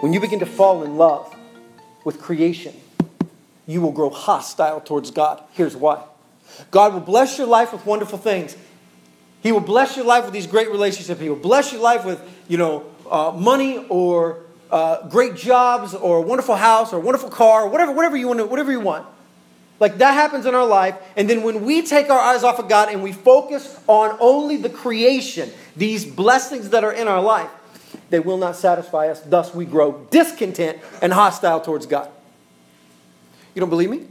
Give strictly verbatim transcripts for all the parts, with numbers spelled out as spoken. When you begin to fall in love with creation, you will grow hostile towards God. Here's why. God will bless your life with wonderful things. He will bless your life with these great relationships. He will bless your life with, you know, uh, money or uh, great jobs or a wonderful house or a wonderful car, whatever, whatever you want, whatever you want. Like that happens in our life. And then when we take our eyes off of God and we focus on only the creation, these blessings that are in our life, they will not satisfy us. Thus we grow discontent and hostile towards God. You don't believe me?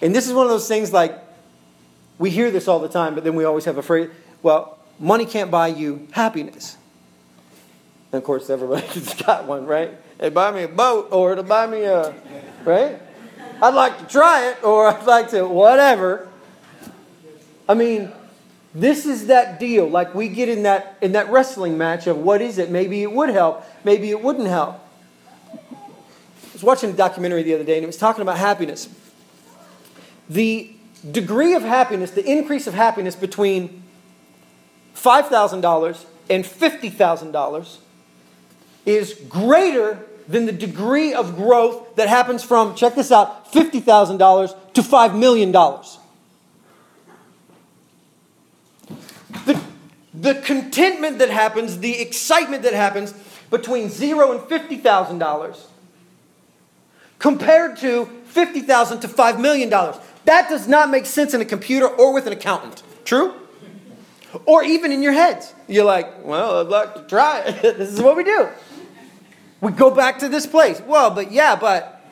And this is one of those things like, we hear this all the time, but then we always have a phrase, well, money can't buy you happiness. And of course, everybody's got one, right? They buy me a boat or to buy me a, right? I'd like to try it or I'd like to whatever. I mean, this is that deal. Like we get in that in that wrestling match of what is it? Maybe it would help. Maybe it wouldn't help. I was watching a documentary the other day and it was talking about happiness. The degree of happiness, the increase of happiness between five thousand dollars and fifty thousand dollars is greater than the degree of growth that happens from, check this out, fifty thousand dollars to five million dollars. The, the contentment that happens, the excitement that happens between zero and fifty thousand dollars compared to fifty thousand dollars to five million dollars. That does not make sense in a computer or with an accountant. True? Or even in your heads. You're like, well, I'd like to try it. This is what we do. We go back to this place. Well, but yeah, but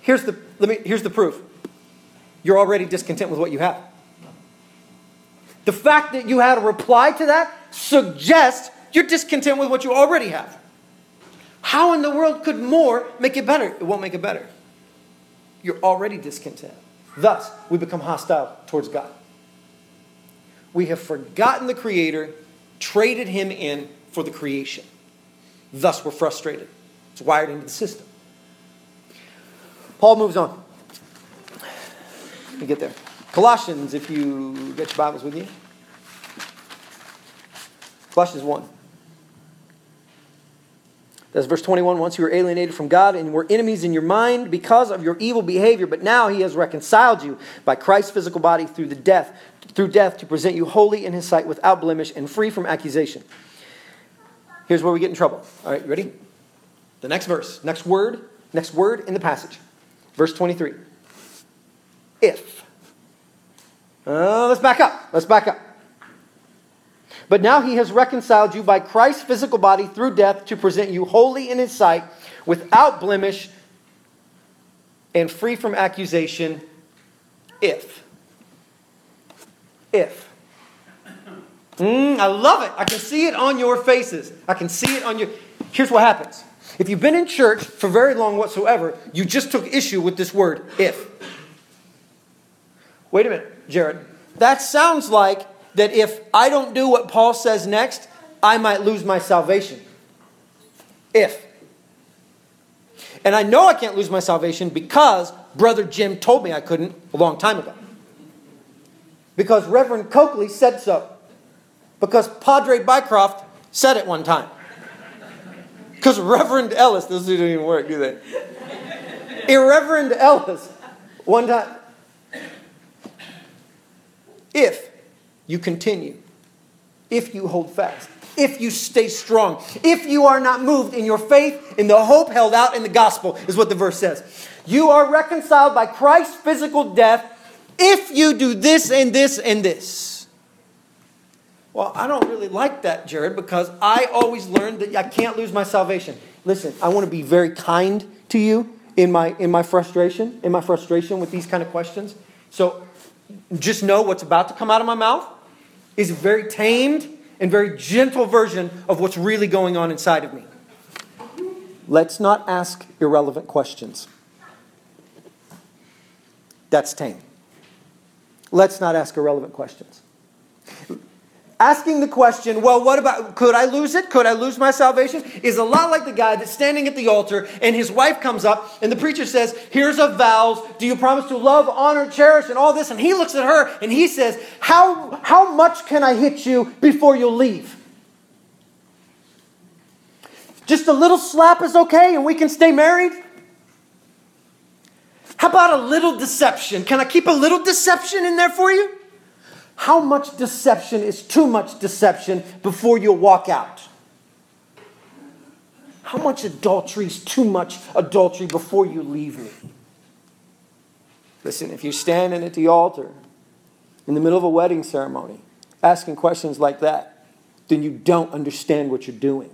here's the let me here's the proof. You're already discontent with what you have. The fact that you had a reply to that suggests you're discontent with what you already have. How in the world could more make it better? It won't make it better. You're already discontent. Thus, we become hostile towards God. We have forgotten the Creator, traded Him in for the creation. Thus, we're frustrated. It's wired into the system. Paul moves on. Let me get there. Colossians, if you get your Bibles with you. Colossians one. That's verse twenty-one. Once you were alienated from God and were enemies in your mind because of your evil behavior, but now He has reconciled you by Christ's physical body through the death, through death to present you holy in His sight without blemish and free from accusation. Here's where we get in trouble. All right, you ready? The next verse, next word, next word in the passage. Verse twenty-three. If. Uh, let's back up. Let's back up. But now He has reconciled you by Christ's physical body through death to present you holy in His sight, without blemish and free from accusation, if. If. Mm, I love it. I can see it on your faces. I can see it on your... Here's what happens. If you've been in church for very long whatsoever, you just took issue with this word, if. Wait a minute, Jared. That sounds like... that if I don't do what Paul says next, I might lose my salvation. If. And I know I can't lose my salvation because Brother Jim told me I couldn't a long time ago. Because Reverend Coakley said so. Because Padre Bycroft said it one time. Because Reverend Ellis, those two don't even work, do they? Irreverend Ellis, one time. If. You continue. If you hold fast. If you stay strong. If you are not moved in your faith, in the hope held out in the gospel, is what the verse says. You are reconciled by Christ's physical death if you do this and this and this. Well, I don't really like that, Jared, because I always learned that I can't lose my salvation. Listen, I want to be very kind to you in my in my frustration, in my frustration with these kind of questions. So just know what's about to come out of my mouth is a very tamed and very gentle version of what's really going on inside of me. Let's not ask irrelevant questions. That's tame. Let's not ask irrelevant questions. Asking the question, well, what about, could I lose it? Could I lose my salvation? Is a lot like the guy that's standing at the altar and his wife comes up and the preacher says, here's a vows. Do you promise to love, honor, cherish, and all this? And he looks at her and he says, how, how much can I hit you before you leave? Just a little slap is okay and we can stay married? How about a little deception? Can I keep a little deception in there for you? How much deception is too much deception before you'll walk out? How much adultery is too much adultery before you leave me? Listen, if you're standing at the altar in the middle of a wedding ceremony asking questions like that, then you don't understand what you're doing.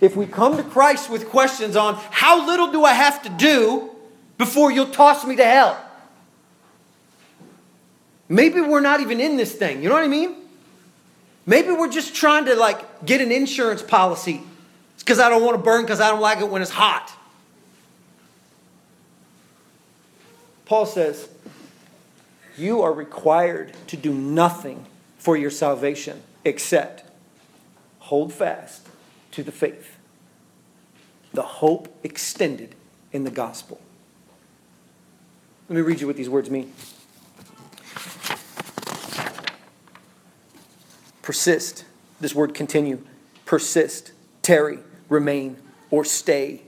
If we come to Christ with questions on how little do I have to do before you'll toss me to hell? Maybe we're not even in this thing. You know what I mean? Maybe we're just trying to like get an insurance policy. It's because I don't want to burn because I don't like it when it's hot. Paul says, you are required to do nothing for your salvation except hold fast to the faith, the hope extended in the gospel. Let me read you what these words mean. Persist. This word continue. Persist, tarry, remain, or stay.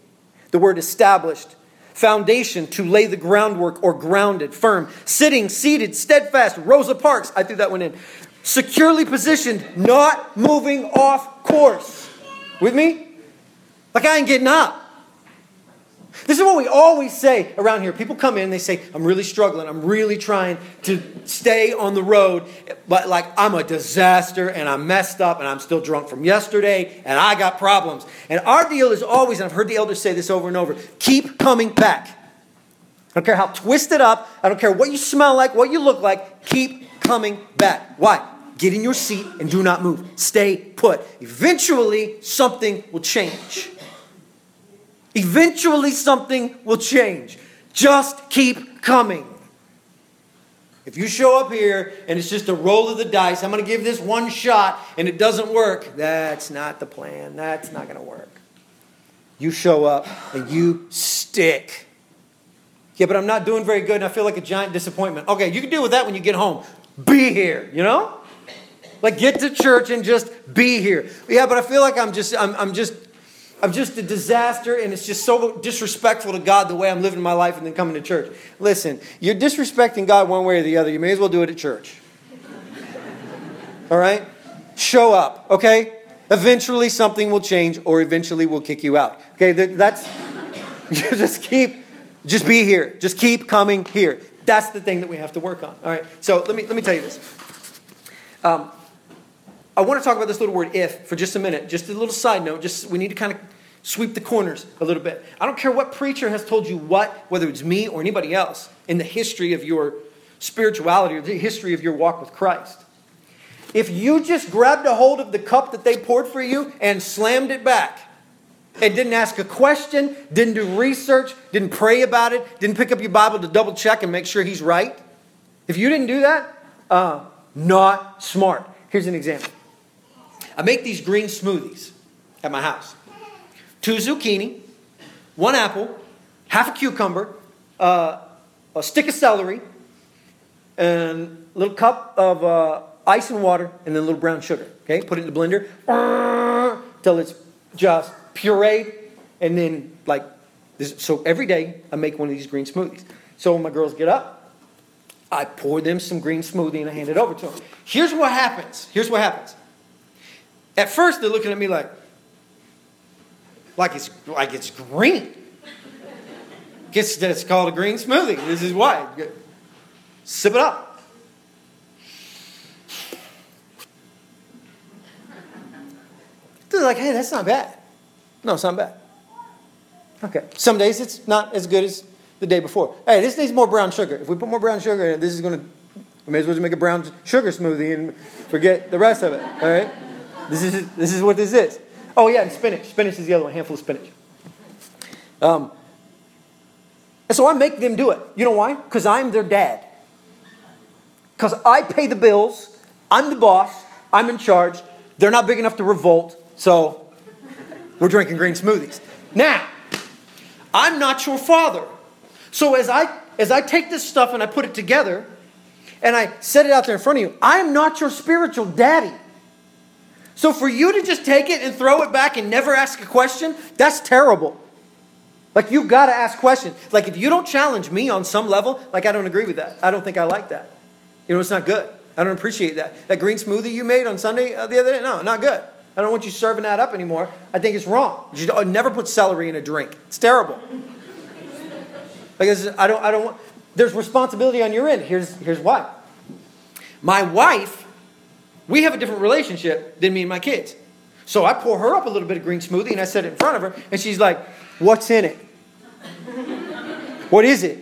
The word established, foundation, to lay the groundwork or grounded, firm, sitting, seated, steadfast. Rosa Parks, I threw that one in. Securely positioned, not moving off course. With me? Like I ain't getting up. This is what we always say around here. People come in and they say, I'm really struggling. I'm really trying to stay on the road. But like, I'm a disaster and I'm messed up and I'm still drunk from yesterday and I got problems. And our deal is always, and I've heard the elders say this over and over, keep coming back. I don't care how twisted up. I don't care what you smell like, what you look like. Keep coming back. Why? Get in your seat and do not move. Stay put. Eventually, something will change. Eventually something will change. Just keep coming. If you show up here and it's just a roll of the dice, I'm going to give this one shot and it doesn't work, that's not the plan. That's not going to work. You show up and you stick. Yeah, but I'm not doing very good and I feel like a giant disappointment. Okay, you can deal with that when you get home. Be here, you know? Like get to church and just be here. Yeah, but I feel like I'm just, I'm, I'm just... I'm just a disaster and it's just so disrespectful to God the way I'm living my life and then coming to church. Listen, you're disrespecting God one way or the other. You may as well do it at church. All right? Show up, okay? Eventually something will change or eventually we'll kick you out. Okay, that's... Just keep... Just be here. Just keep coming here. That's the thing that we have to work on. All right? So let me let me tell you this. Um... I want to talk about this little word if for just a minute. Just a little side note. Just we need to kind of sweep the corners a little bit. I don't care what preacher has told you what, whether it's me or anybody else, in the history of your spirituality or the history of your walk with Christ. If you just grabbed a hold of the cup that they poured for you and slammed it back and didn't ask a question, didn't do research, didn't pray about it, didn't pick up your Bible to double check and make sure he's right, if you didn't do that, uh, not smart. Here's an example. I make these green smoothies at my house. Two zucchini, one apple, half a cucumber, uh, a stick of celery, and a little cup of uh, ice and water, and then a little brown sugar. Okay, put it in the blender till it's just pureed, and then like this. So every day I make one of these green smoothies. So when my girls get up, I pour them some green smoothie and I hand it over to them. Here's what happens. Here's what happens. At first, they're looking at me like, like it's like it's green. Guess that it's called a green smoothie. This is why. Sip it up. They're like, hey, that's not bad. No, it's not bad. Okay. Some days it's not as good as the day before. Hey, this needs more brown sugar. If we put more brown sugar in it, this is going to, we may as well just make a brown sugar smoothie and forget the rest of it. All right? This is this is what this is. Oh yeah, and spinach. Spinach is the other one. Handful of spinach. Um, and so I make them do it. You know why? Because I'm their dad. Because I pay the bills. I'm the boss. I'm in charge. They're not big enough to revolt. So we're drinking green smoothies. Now, I'm not your father. So as I as I take this stuff and I put it together, and I set it out there in front of you, I'm not your spiritual daddy. So for you to just take it and throw it back and never ask a question, that's terrible. Like, you've got to ask questions. Like, if you don't challenge me on some level, like, I don't agree with that. I don't think I like that. You know, it's not good. I don't appreciate that. That green smoothie you made on Sunday uh, the other day, no, not good. I don't want you serving that up anymore. I think it's wrong. You should, uh, never put celery in a drink. It's terrible. Like, it's, I don't, I don't want, there's responsibility on your end. Here's, here's why. My wife, we have a different relationship than me and my kids. So I pour her up a little bit of green smoothie and I set it in front of her and she's like, what's in it? What is it?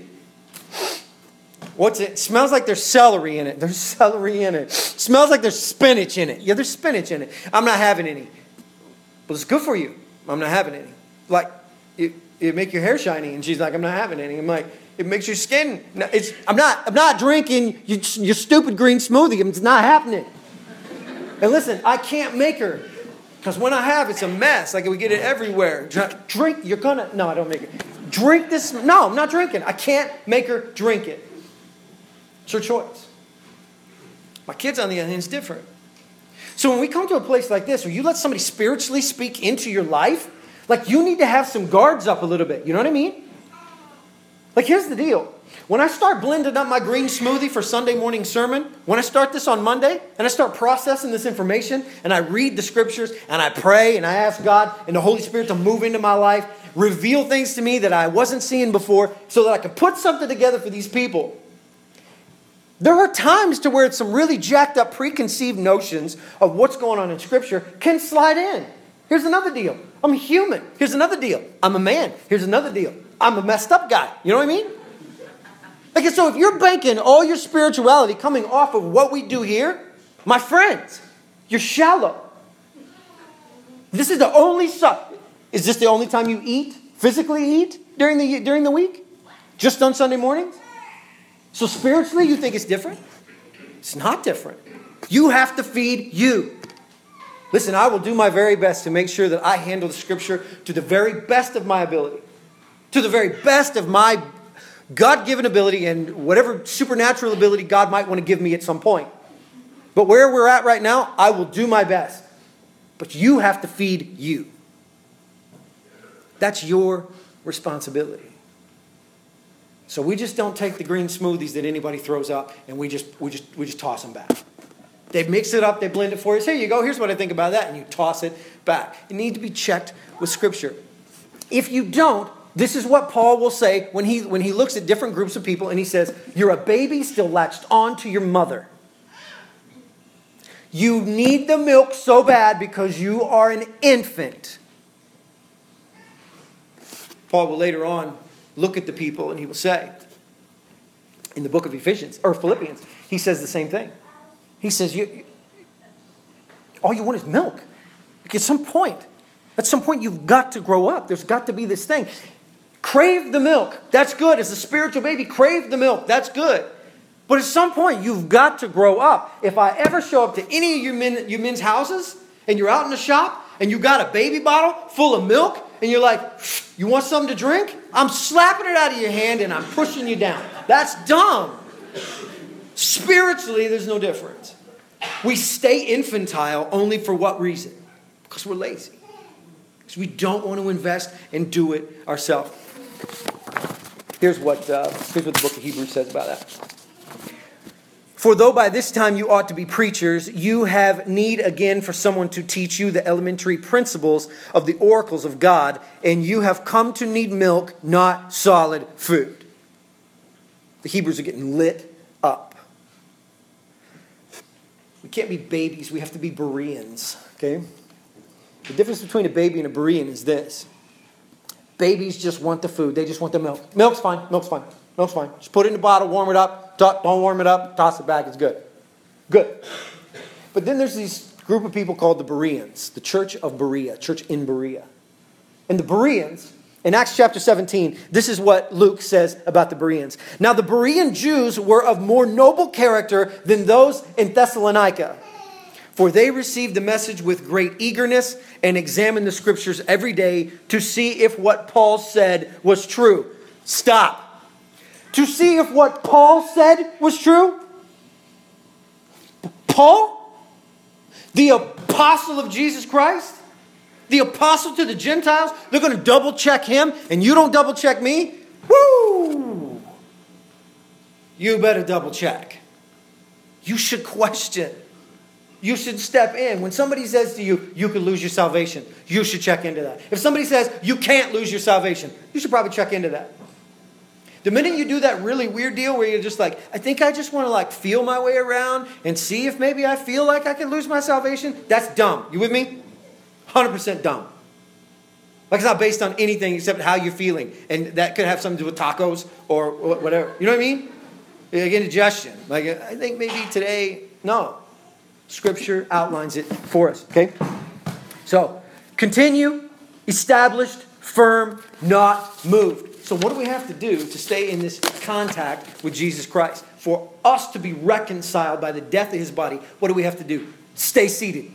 What's it? Smells like there's celery in it. There's celery in it. Smells like there's spinach in it. Yeah, there's spinach in it. I'm not having any. Well, it's good for you. I'm not having any. Like, it, it make your hair shiny. And she's like, I'm not having any. I'm like, it makes your skin. No, it's, I'm not. I'm not drinking your, your stupid green smoothie. It's not happening. And listen, I can't make her. Because when I have, it's a mess. Like, we get it everywhere. Drink, drink, you're gonna, no, I don't make it. Drink this, no, I'm not drinking. I can't make her drink it. It's her choice. My kids, on the other hand, is different. So when we come to a place like this, where you let somebody spiritually speak into your life, like, you need to have some guards up a little bit. You know what I mean? Like, here's the deal. When I start blending up my green smoothie for Sunday morning sermon, when I start this on Monday, and I start processing this information, and I read the scriptures, and I pray, and I ask God and the Holy Spirit to move into my life, reveal things to me that I wasn't seeing before, so that I can put something together for these people. There are times to where some really jacked up preconceived notions of what's going on in Scripture can slide in. Here's another deal. I'm human. Here's another deal. I'm a man. Here's another deal. I'm a messed up guy. You know what I mean? Okay, so if you're banking all your spirituality coming off of what we do here, my friends, you're shallow. This is the only stuff. Is this the only time you eat, physically eat during the during the week? Just on Sunday mornings? So spiritually, you think it's different? It's not different. You have to feed you. Listen, I will do my very best to make sure that I handle the Scripture to the very best of my ability, to the very best of my God-given ability and whatever supernatural ability God might want to give me at some point. But where we're at right now, I will do my best. But you have to feed you. That's your responsibility. So we just don't take the green smoothies that anybody throws up and we just we just we just toss them back. They mix it up, they blend it for us. Here you go, here's what I think about that, and you toss it back. You need to be checked with Scripture. If you don't, this is what Paul will say when he when he looks at different groups of people and he says, you're a baby still latched on to your mother. You need the milk so bad because you are an infant. Paul will later on look at the people and he will say, in the book of Ephesians, or Philippians, he says the same thing. He says, you, you, all you want is milk. Like, at some point, at some point you've got to grow up. There's got to be this thing. Crave the milk. That's good. As a spiritual baby, crave the milk. That's good. But at some point, you've got to grow up. If I ever show up to any of you, men, you men's houses, and you're out in the shop, and you got a baby bottle full of milk, and you're like, you want something to drink? I'm slapping it out of your hand and I'm pushing you down. That's dumb. Spiritually, there's no difference. We stay infantile only for what reason? Because we're lazy. Because we don't want to invest and do it ourselves. Here's what, uh, here's what the book of Hebrews says about that. For though by this time you ought to be preachers, you have need again for someone to teach you the elementary principles of the oracles of God, and you have come to need milk, not solid food. The Hebrews are getting lit up. We can't be babies, we have to be Bereans, okay? The difference between a baby and a Berean is this. Babies just want the food, they just want the milk. Milk's fine, milk's fine. No, it's fine. Just put it in the bottle, warm it up. Don't warm it up. Toss it back. It's good. Good. But then there's this group of people called the Bereans, the Church of Berea, Church in Berea. And the Bereans, in Acts chapter seventeen, this is what Luke says about the Bereans. Now the Berean Jews were of more noble character than those in Thessalonica, for they received the message with great eagerness and examined the Scriptures every day to see if what Paul said was true. Stop. To see if what Paul said was true? Paul? the apostle of Jesus Christ, the apostle to the Gentiles. They're going to double check him and you don't double check me? Woo! You better double check. You should question. You should step in. When somebody says to you, you could lose your salvation, you should check into that. If somebody says, you can't lose your salvation, you should probably check into that. The minute you do that really weird deal where you're just like, I think I just want to like feel my way around and see if maybe I feel like I can lose my salvation, that's dumb. You with me? one hundred percent dumb. Like, it's not based on anything except how you're feeling. And that could have something to do with tacos or whatever. You know what I mean? Like indigestion. Like, I think maybe today, no. Scripture outlines it for us, okay? So, continue, established, firm, not moved. So what do we have to do to stay in this contact with Jesus Christ? For us to be reconciled by the death of his body, what do we have to do? Stay seated.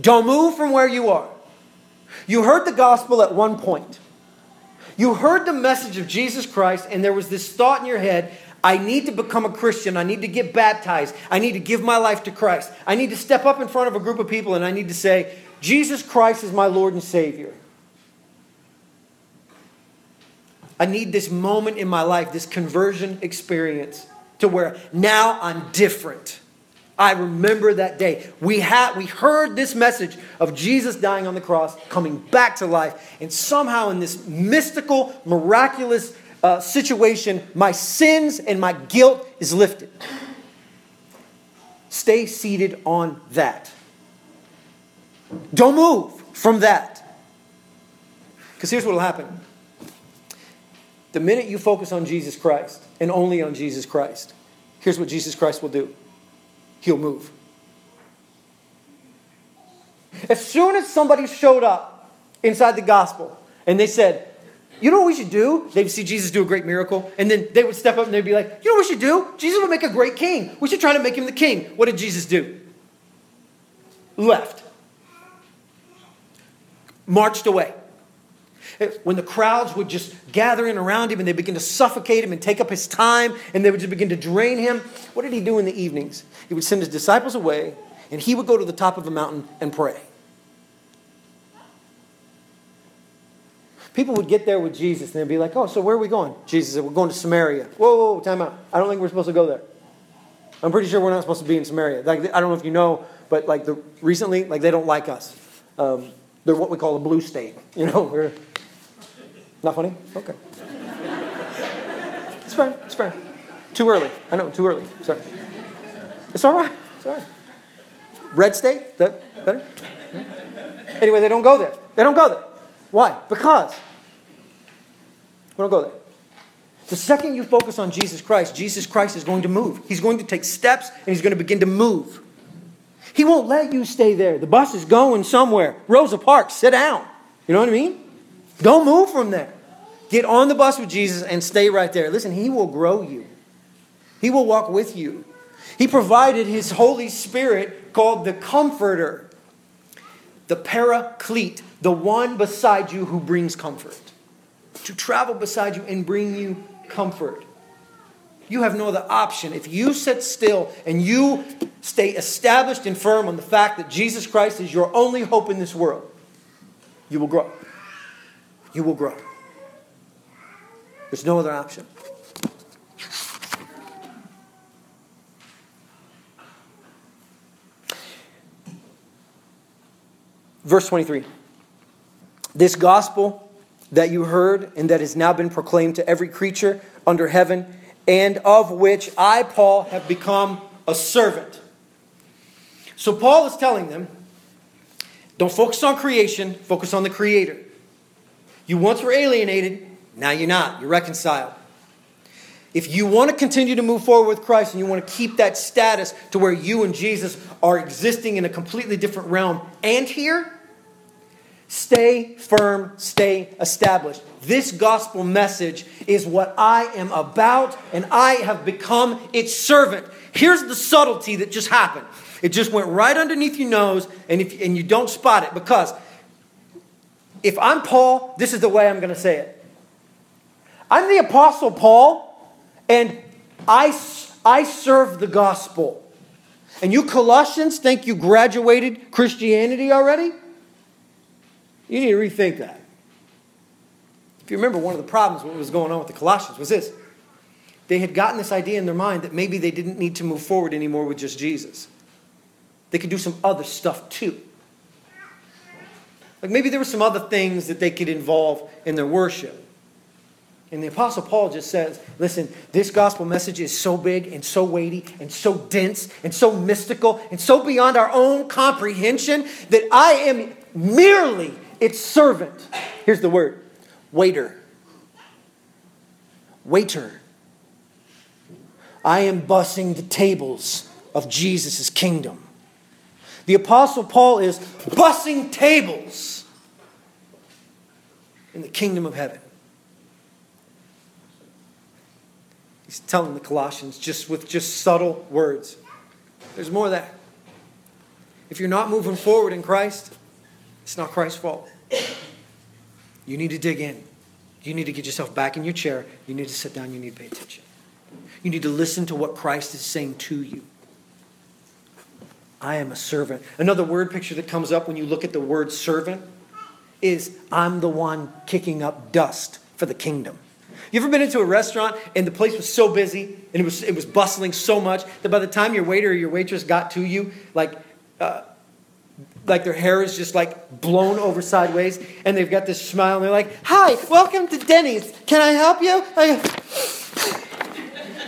Don't move from where you are. You heard the gospel at one point. You heard the message of Jesus Christ, and there was this thought in your head, I need to become a Christian. I need to get baptized. I need to give my life to Christ. I need to step up in front of a group of people and I need to say, Jesus Christ is my Lord and Savior. I need this moment in my life, this conversion experience to where now I'm different. I remember that day. We had, we heard this message of Jesus dying on the cross, coming back to life, and somehow in this mystical, miraculous Uh, situation, my sins and my guilt is lifted. Stay seated on that. Don't move from that. Because here's what will happen. The minute you focus on Jesus Christ and only on Jesus Christ, here's what Jesus Christ will do. He'll move. As soon as somebody showed up inside the gospel and they said, you know what we should do? They'd see Jesus do a great miracle, and then they would step up and they'd be like, you know what we should do? Jesus would make a great king. We should try to make him the king. What did Jesus do? Left. Marched away. When the crowds would just gather in around him and they begin to suffocate him and take up his time and they would just begin to drain him, what did he do in the evenings? He would send his disciples away and he would go to the top of a mountain and pray. People would get there with Jesus and they'd be like, oh, so where are we going? Jesus said, we're going to Samaria. Whoa, whoa, whoa, time out. I don't think we're supposed to go there. I'm pretty sure we're not supposed to be in Samaria. Like, I don't know if you know, but like the, recently, like they don't like us. Um, they're what we call a blue state. You know, we're... Not funny? Okay. It's fine, it's fine. Too early. I know, too early. Sorry. It's all right. It's all right. Red state? Is that better? Anyway, they don't go there. They don't go there. Why? Because we don't go there. The second you focus on Jesus Christ, Jesus Christ is going to move. He's going to take steps and he's going to begin to move. He won't let you stay there. The bus is going somewhere. Rosa Parks, sit down. You know what I mean? Don't move from there. Get on the bus with Jesus and stay right there. Listen, he will grow you. He will walk with you. He provided his Holy Spirit called the Comforter, the Paraclete, the one beside you who brings comfort. To travel beside you and bring you comfort. You have no other option. If you sit still and you stay established and firm on the fact that Jesus Christ is your only hope in this world, you will grow. You will grow. There's no other option. Verse twenty-three. This gospel that you heard and that has now been proclaimed to every creature under heaven, and of which I, Paul, have become a servant. So Paul is telling them, don't focus on creation, focus on the Creator. You once were alienated, now you're not. You're reconciled. If you want to continue to move forward with Christ and you want to keep that status to where you and Jesus are existing in a completely different realm and here, stay firm, stay established. This gospel message is what I am about, and I have become its servant. Here's the subtlety that just happened. It just went right underneath your nose, and if and you don't spot it, because if I'm Paul, this is the way I'm going to say it. I'm the Apostle Paul, and I, I serve the gospel. And you Colossians think you graduated Christianity already? You need to rethink that. If you remember, one of the problems what was going on with the Colossians was this. They had gotten this idea in their mind that maybe they didn't need to move forward anymore with just Jesus. They could do some other stuff too. Like maybe there were some other things that they could involve in their worship. And the Apostle Paul just says, listen, this gospel message is so big and so weighty and so dense and so mystical and so beyond our own comprehension that I am merely its servant. Here's the word. Waiter. Waiter. I am bussing the tables of Jesus' kingdom. The Apostle Paul is bussing tables in the kingdom of heaven. He's telling the Colossians just with just subtle words. There's more of that. If you're not moving forward in Christ, it's not Christ's fault. You need to dig in. You need to get yourself back in your chair. You need to sit down. You need to pay attention. You need to listen to what Christ is saying to you. I am a servant. Another word picture that comes up when you look at the word servant is I'm the one kicking up dust for the kingdom. You ever been into a restaurant and the place was so busy and it was it was bustling so much that by the time your waiter or your waitress got to you, like uh, like their hair is just like blown over sideways and they've got this smile and they're like, "Hi, welcome to Denny's. Can I help you?" I...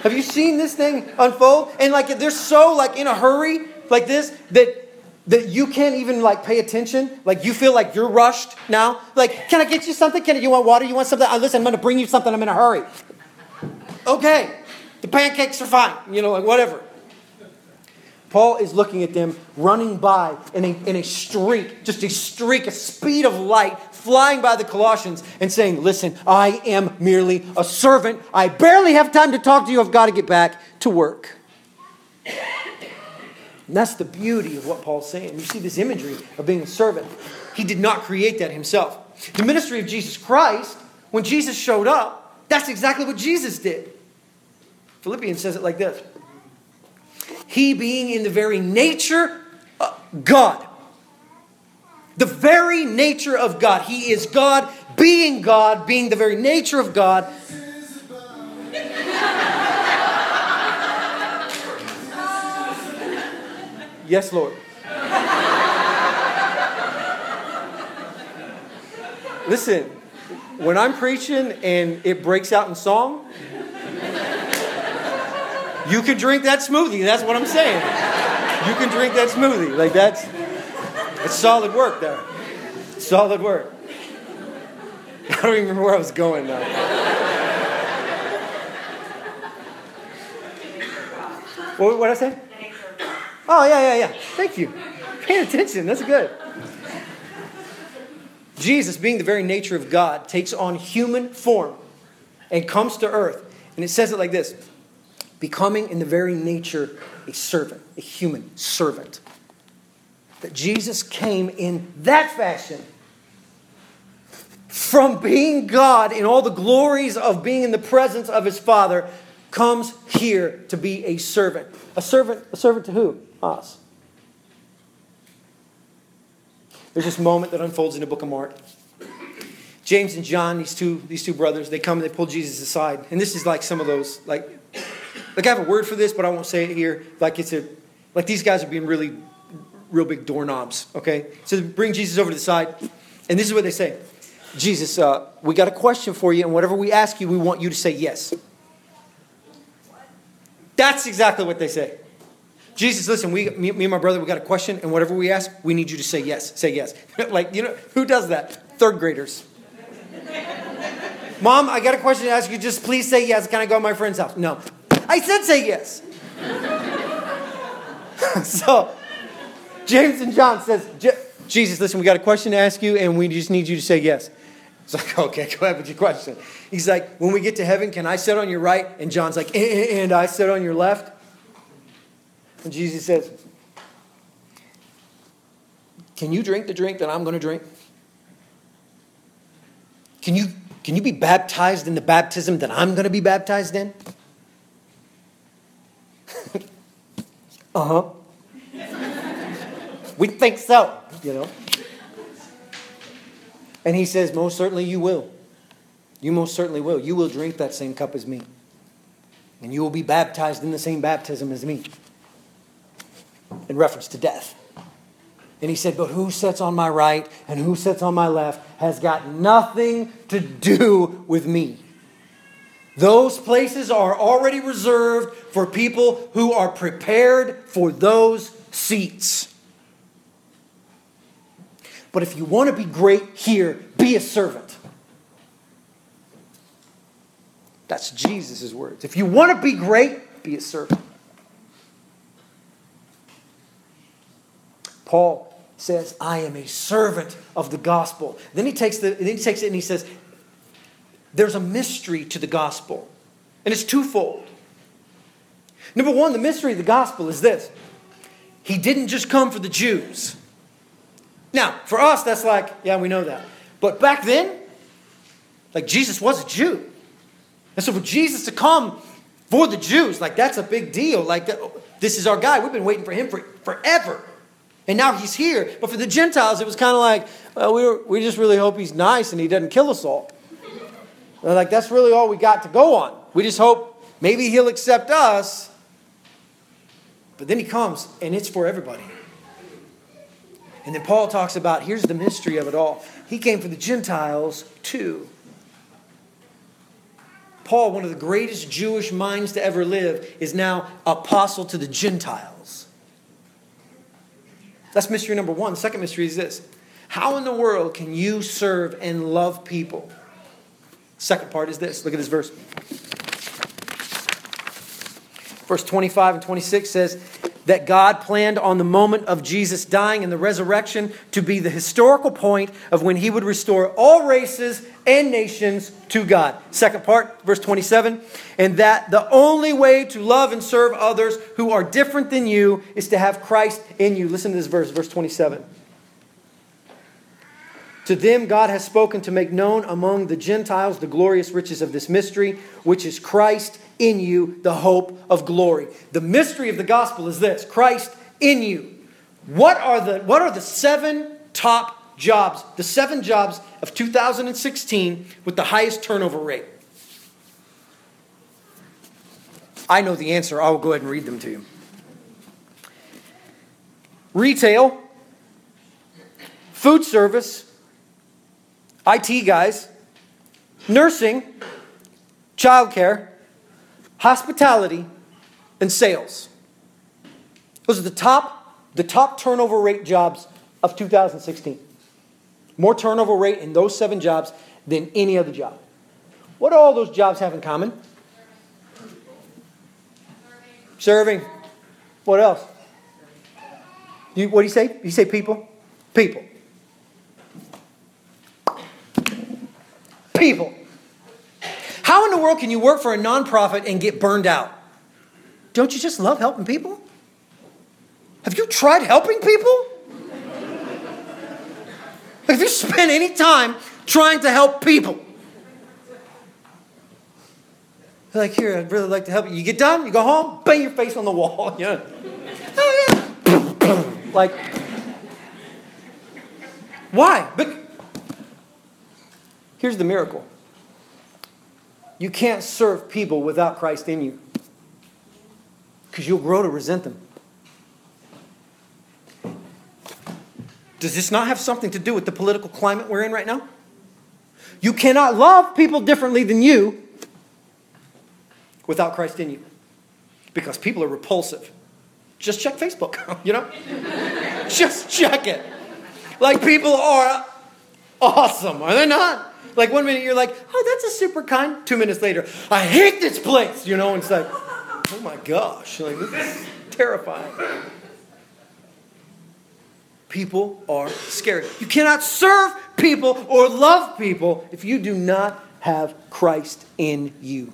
Have you seen this thing unfold? And like they're so like in a hurry like this that that you can't even like pay attention. Like you feel like you're rushed now. Like, can I get you something? Can I, you want water? You want something? Oh, listen, I'm going to bring you something. I'm in a hurry. Okay, the pancakes are fine. You know, like whatever. Paul is looking at them running by in a in a streak, just a streak, a speed of light flying by the Colossians and saying, listen, I am merely a servant. I barely have time to talk to you. I've got to get back to work. And that's the beauty of what Paul's saying. You see this imagery of being a servant. He did not create that himself. The ministry of Jesus Christ, when Jesus showed up, that's exactly what Jesus did. Philippians says it like this. He being in the very nature of God. The very nature of God. He is God, being God, being the very nature of God. Yes, Lord. Listen, when I'm preaching and it breaks out in song, you can drink that smoothie. That's what I'm saying. You can drink that smoothie. Like that's, that's solid work there. Solid work. I don't even remember where I was going now. What did I say? Oh, yeah, yeah, yeah. Thank you. Paying attention. That's good. Jesus, being the very nature of God, takes on human form and comes to earth. And it says it like this. Becoming in the very nature a servant, a human servant. That Jesus came in that fashion from being God in all the glories of being in the presence of his Father comes here to be a servant. A servant, a servant to who? Us. There's this moment that unfolds in the book of Mark. James and John, these two, these two brothers, they come and they pull Jesus aside. And this is like some of those, like, like I have a word for this, but I won't say it here. Like it's a, like these guys are being really, real big doorknobs. Okay, so they bring Jesus over to the side, and this is what they say: Jesus, uh, we got a question for you, and whatever we ask you, we want you to say yes. That's exactly what they say. Jesus, listen, we, me, me and my brother, we got a question, and whatever we ask, we need you to say yes. Say yes. Like, you know, who does that? Third graders. Mom, I got a question to ask you. Just please say yes. Can I go to my friend's house? No. I said say yes. So, James and John says, Jesus, listen, we got a question to ask you, and we just need you to say yes. It's like, okay, go ahead with your question. He's like, when we get to heaven, can I sit on your right? And John's like, and I sit on your left? And Jesus says, can you drink the drink that I'm going to drink? Can you, can you be baptized in the baptism that I'm going to be baptized in? Uh-huh. We think so, you know. And he says, most certainly you will. You most certainly will. You will drink that same cup as me. And you will be baptized in the same baptism as me. In reference to death. And he said, but who sits on my right and who sits on my left has got nothing to do with me. Those places are already reserved for people who are prepared for those seats. But if you want to be great here, be a servant. That's Jesus' words. If you want to be great, be a servant. Paul says, I am a servant of the gospel. Then he takes the, then he takes it and he says, there's a mystery to the gospel. And it's twofold. Number one, the mystery of the gospel is this. He didn't just come for the Jews. Now, for us, that's like, yeah, we know that. But back then, like, Jesus was a Jew. And so for Jesus to come for the Jews, like, that's a big deal. Like, this is our guy. We've been waiting for him for forever. And now he's here. But for the Gentiles, it was kind of like, well, we, were, we just really hope he's nice and he doesn't kill us all. And like, that's really all we got to go on. We just hope maybe he'll accept us. But then he comes, and it's for everybody. And then Paul talks about, here's the mystery of it all. He came for the Gentiles too. Paul, one of the greatest Jewish minds to ever live, is now apostle to the Gentiles. That's mystery number one. The second mystery is this. How in the world can you serve and love people? Second part is this. Look at this verse. Verse twenty-five and twenty-six says that God planned on the moment of Jesus dying and the resurrection to be the historical point of when he would restore all races and nations to God. Second part, verse twenty-seven, and that the only way to love and serve others who are different than you is to have Christ in you. Listen to this verse, verse twenty-seven. To them God has spoken to make known among the Gentiles the glorious riches of this mystery, which is Christ in you, the hope of glory. The mystery of the gospel is this: Christ in you. What are the, what are the seven top jobs, the seven jobs of two thousand sixteen with the highest turnover rate? I know the answer. I will go ahead and read them to you. Retail, food service, I T guys, nursing, childcare, hospitality, and sales. Those are the top, the top turnover rate jobs of two thousand sixteen. More turnover rate in those seven jobs than any other job. What do all those jobs have in common? Serving. Serving. What else? You, what do you say? You say people? People. People. How in the world can you work for a nonprofit and get burned out? Don't you just love helping people? Have you tried helping people? Have you spent any time trying to help people? They're like, here, I'd really like to help you. You get done, you go home, bang your face on the wall. Yeah. Oh, yeah. Like, why? But here's the miracle. You can't serve people without Christ in you, because you'll grow to resent them. Does this not have something to do with the political climate we're in right now? You cannot love people differently than you without Christ in you, because people are repulsive. Just check Facebook, you know? Just check it. Like, people are awesome, are they not? Like, one minute you're like, oh, that's a super kind. Two minutes later, I hate this place, you know. And it's like, oh my gosh, like, this is terrifying. People are scared. You cannot serve people or love people if you do not have Christ in you.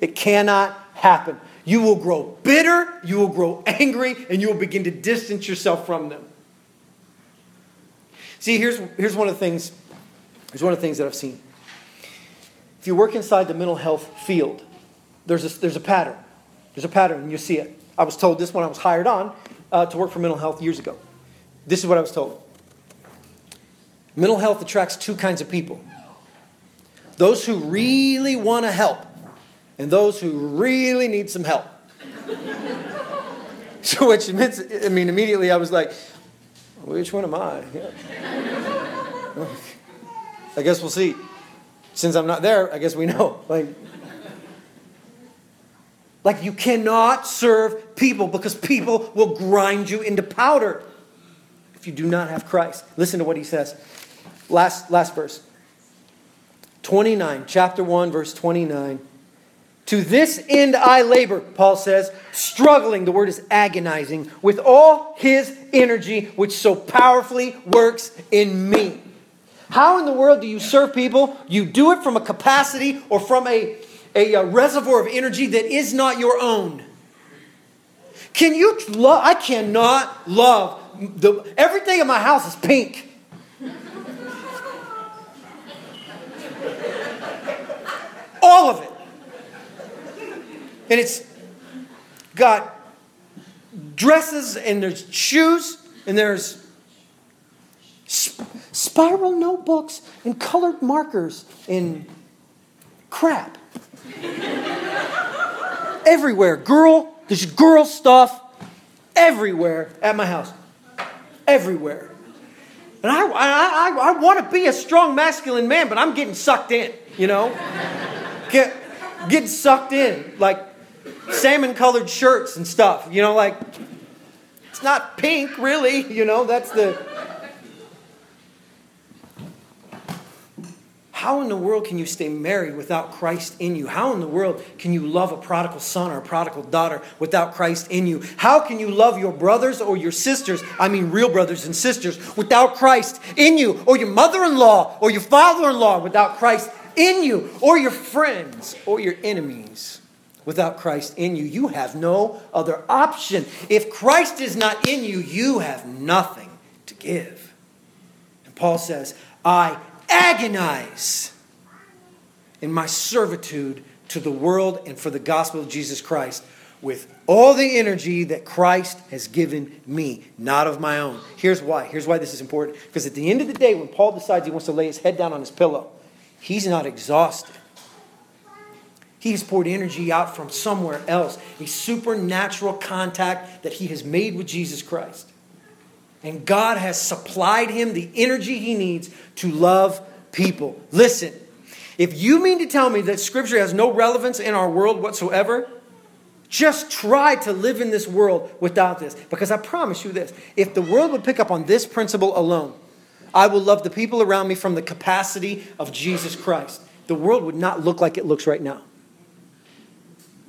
It cannot happen. You will grow bitter, you will grow angry, and you will begin to distance yourself from them. See, here's here's one of the things. It's one of the things that I've seen. If you work inside the mental health field, there's a, there's a pattern. There's a pattern, and you see it. I was told this when I was hired on uh, to work for mental health years ago. This is what I was told. Mental health attracts two kinds of people. Those who really want to help and those who really need some help. So what she meant, I mean, immediately I was like, which one am I? Yeah. I guess we'll see. Since I'm not there, I guess we know. Like, like you cannot serve people because people will grind you into powder if you do not have Christ. Listen to what he says. Last, last verse. twenty-nine, chapter one, verse twenty-nine. To this end I labor, Paul says, struggling, the word is agonizing, with all his energy which so powerfully works in me. How in the world do you serve people? You do it from a capacity or from a, a, a reservoir of energy that is not your own. Can you love? I cannot love. The, everything in my house is pink. All of it. And it's got dresses and there's shoes and there's sp- spiral notebooks and colored markers and crap. Everywhere. Girl, there's girl stuff everywhere at my house. Everywhere. And I, I, I, I want to be a strong masculine man, but I'm getting sucked in, you know? Get, getting sucked in, like salmon-colored shirts and stuff. You know, like, it's not pink, really. You know, that's the... How in the world can you stay married without Christ in you? How in the world can you love a prodigal son or a prodigal daughter without Christ in you? How can you love your brothers or your sisters, I mean real brothers and sisters, without Christ in you? Or your mother-in-law or your father-in-law without Christ in you? Or your friends or your enemies without Christ in you? You have no other option. If Christ is not in you, you have nothing to give. And Paul says, I agonize in my servitude to the world and for the gospel of Jesus Christ with all the energy that Christ has given me, not of my own. Here's why. Here's why this is important. Because at the end of the day, when Paul decides he wants to lay his head down on his pillow, he's not exhausted. He's poured energy out from somewhere else, a supernatural contact that he has made with Jesus Christ. And God has supplied him the energy he needs to love people. Listen, if you mean to tell me that Scripture has no relevance in our world whatsoever, just try to live in this world without this. Because I promise you this, if the world would pick up on this principle alone, I will love the people around me from the capacity of Jesus Christ. The world would not look like it looks right now.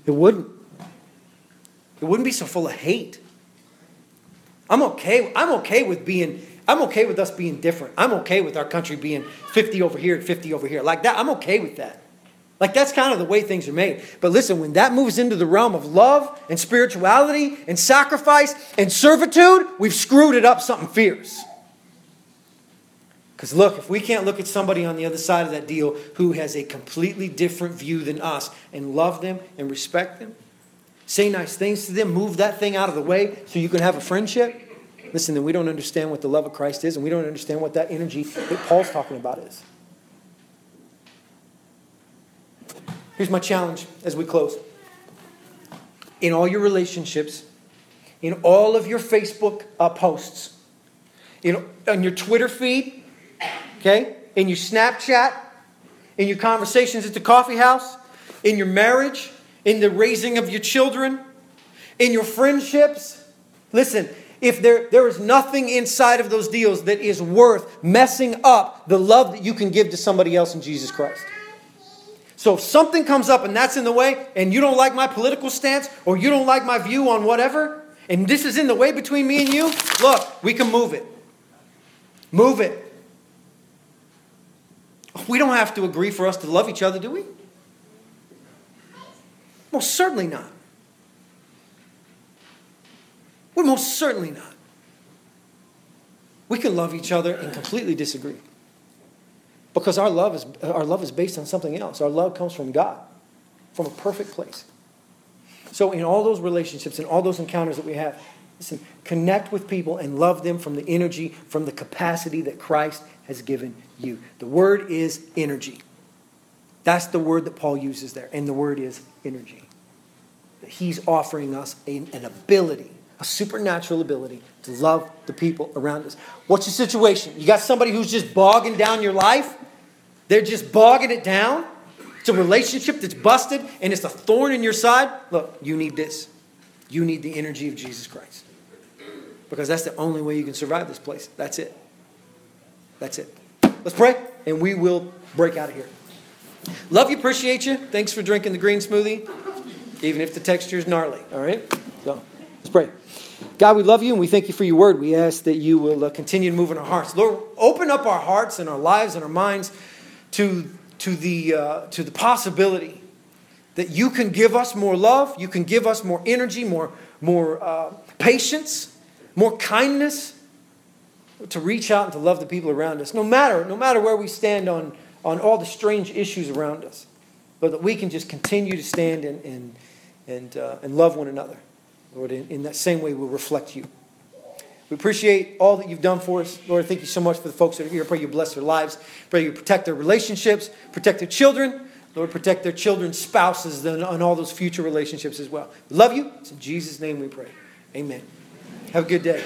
It wouldn't. It wouldn't be so full of hate. I'm okay. I'm okay with being, I'm okay with us being different. I'm okay with our country being fifty over here and fifty over here. Like that, I'm okay with that. Like that's kind of the way things are made. But listen, when that moves into the realm of love and spirituality and sacrifice and servitude, we've screwed it up something fierce. Because look, if we can't look at somebody on the other side of that deal who has a completely different view than us and love them and respect them, say nice things to them, move that thing out of the way so you can have a friendship. Listen, then we don't understand what the love of Christ is, and we don't understand what that energy that Paul's talking about is. Here's my challenge as we close. In all your relationships, in all of your Facebook uh, posts, in, on your Twitter feed, okay, in your Snapchat, in your conversations at the coffee house, in your marriage, in the raising of your children, in your friendships. Listen, if there, there is nothing inside of those deals that is worth messing up the love that you can give to somebody else in Jesus Christ. So if something comes up and that's in the way, and you don't like my political stance, or you don't like my view on whatever, and this is in the way between me and you, look, we can move it. Move it. We don't have to agree for us to love each other, do we? Most certainly not. We're most certainly not. We can love each other and completely disagree. Because our love is our love is based on something else. Our love comes from God, from a perfect place. So in all those relationships, in all those encounters that we have, Listen, connect with people and love them from the energy, from the capacity that Christ has given you. The word is energy. That's the word that Paul uses there, and the word is energy. He's offering us an, an ability, a supernatural ability to love the people around us. What's your situation? You got somebody who's just bogging down your life? They're just bogging it down? It's a relationship that's busted and it's a thorn in your side? Look, you need this. You need the energy of Jesus Christ. Because that's the only way you can survive this place. That's it. That's it. Let's pray and we will break out of here. Love you, appreciate you. Thanks for drinking the green smoothie, even if the texture is gnarly. All right? So let's pray. God, we love you and we thank you for your word. We ask that you will uh, continue to move in our hearts. Lord, open up our hearts and our lives and our minds to to the uh, to the possibility that you can give us more love, you can give us more energy, more more uh, patience, more kindness to reach out and to love the people around us. No matter no matter where we stand on on all the strange issues around us, but that we can just continue to stand and and and uh, and love one another. Lord, in, in that same way we'll reflect you. We appreciate all that you've done for us. Lord, thank you so much for the folks that are here. I pray you bless their lives. I pray you protect their relationships, protect their children. Lord, protect their children's spouses and, and all those future relationships as well. We love you. It's in Jesus' name we pray. Amen. Have a good day.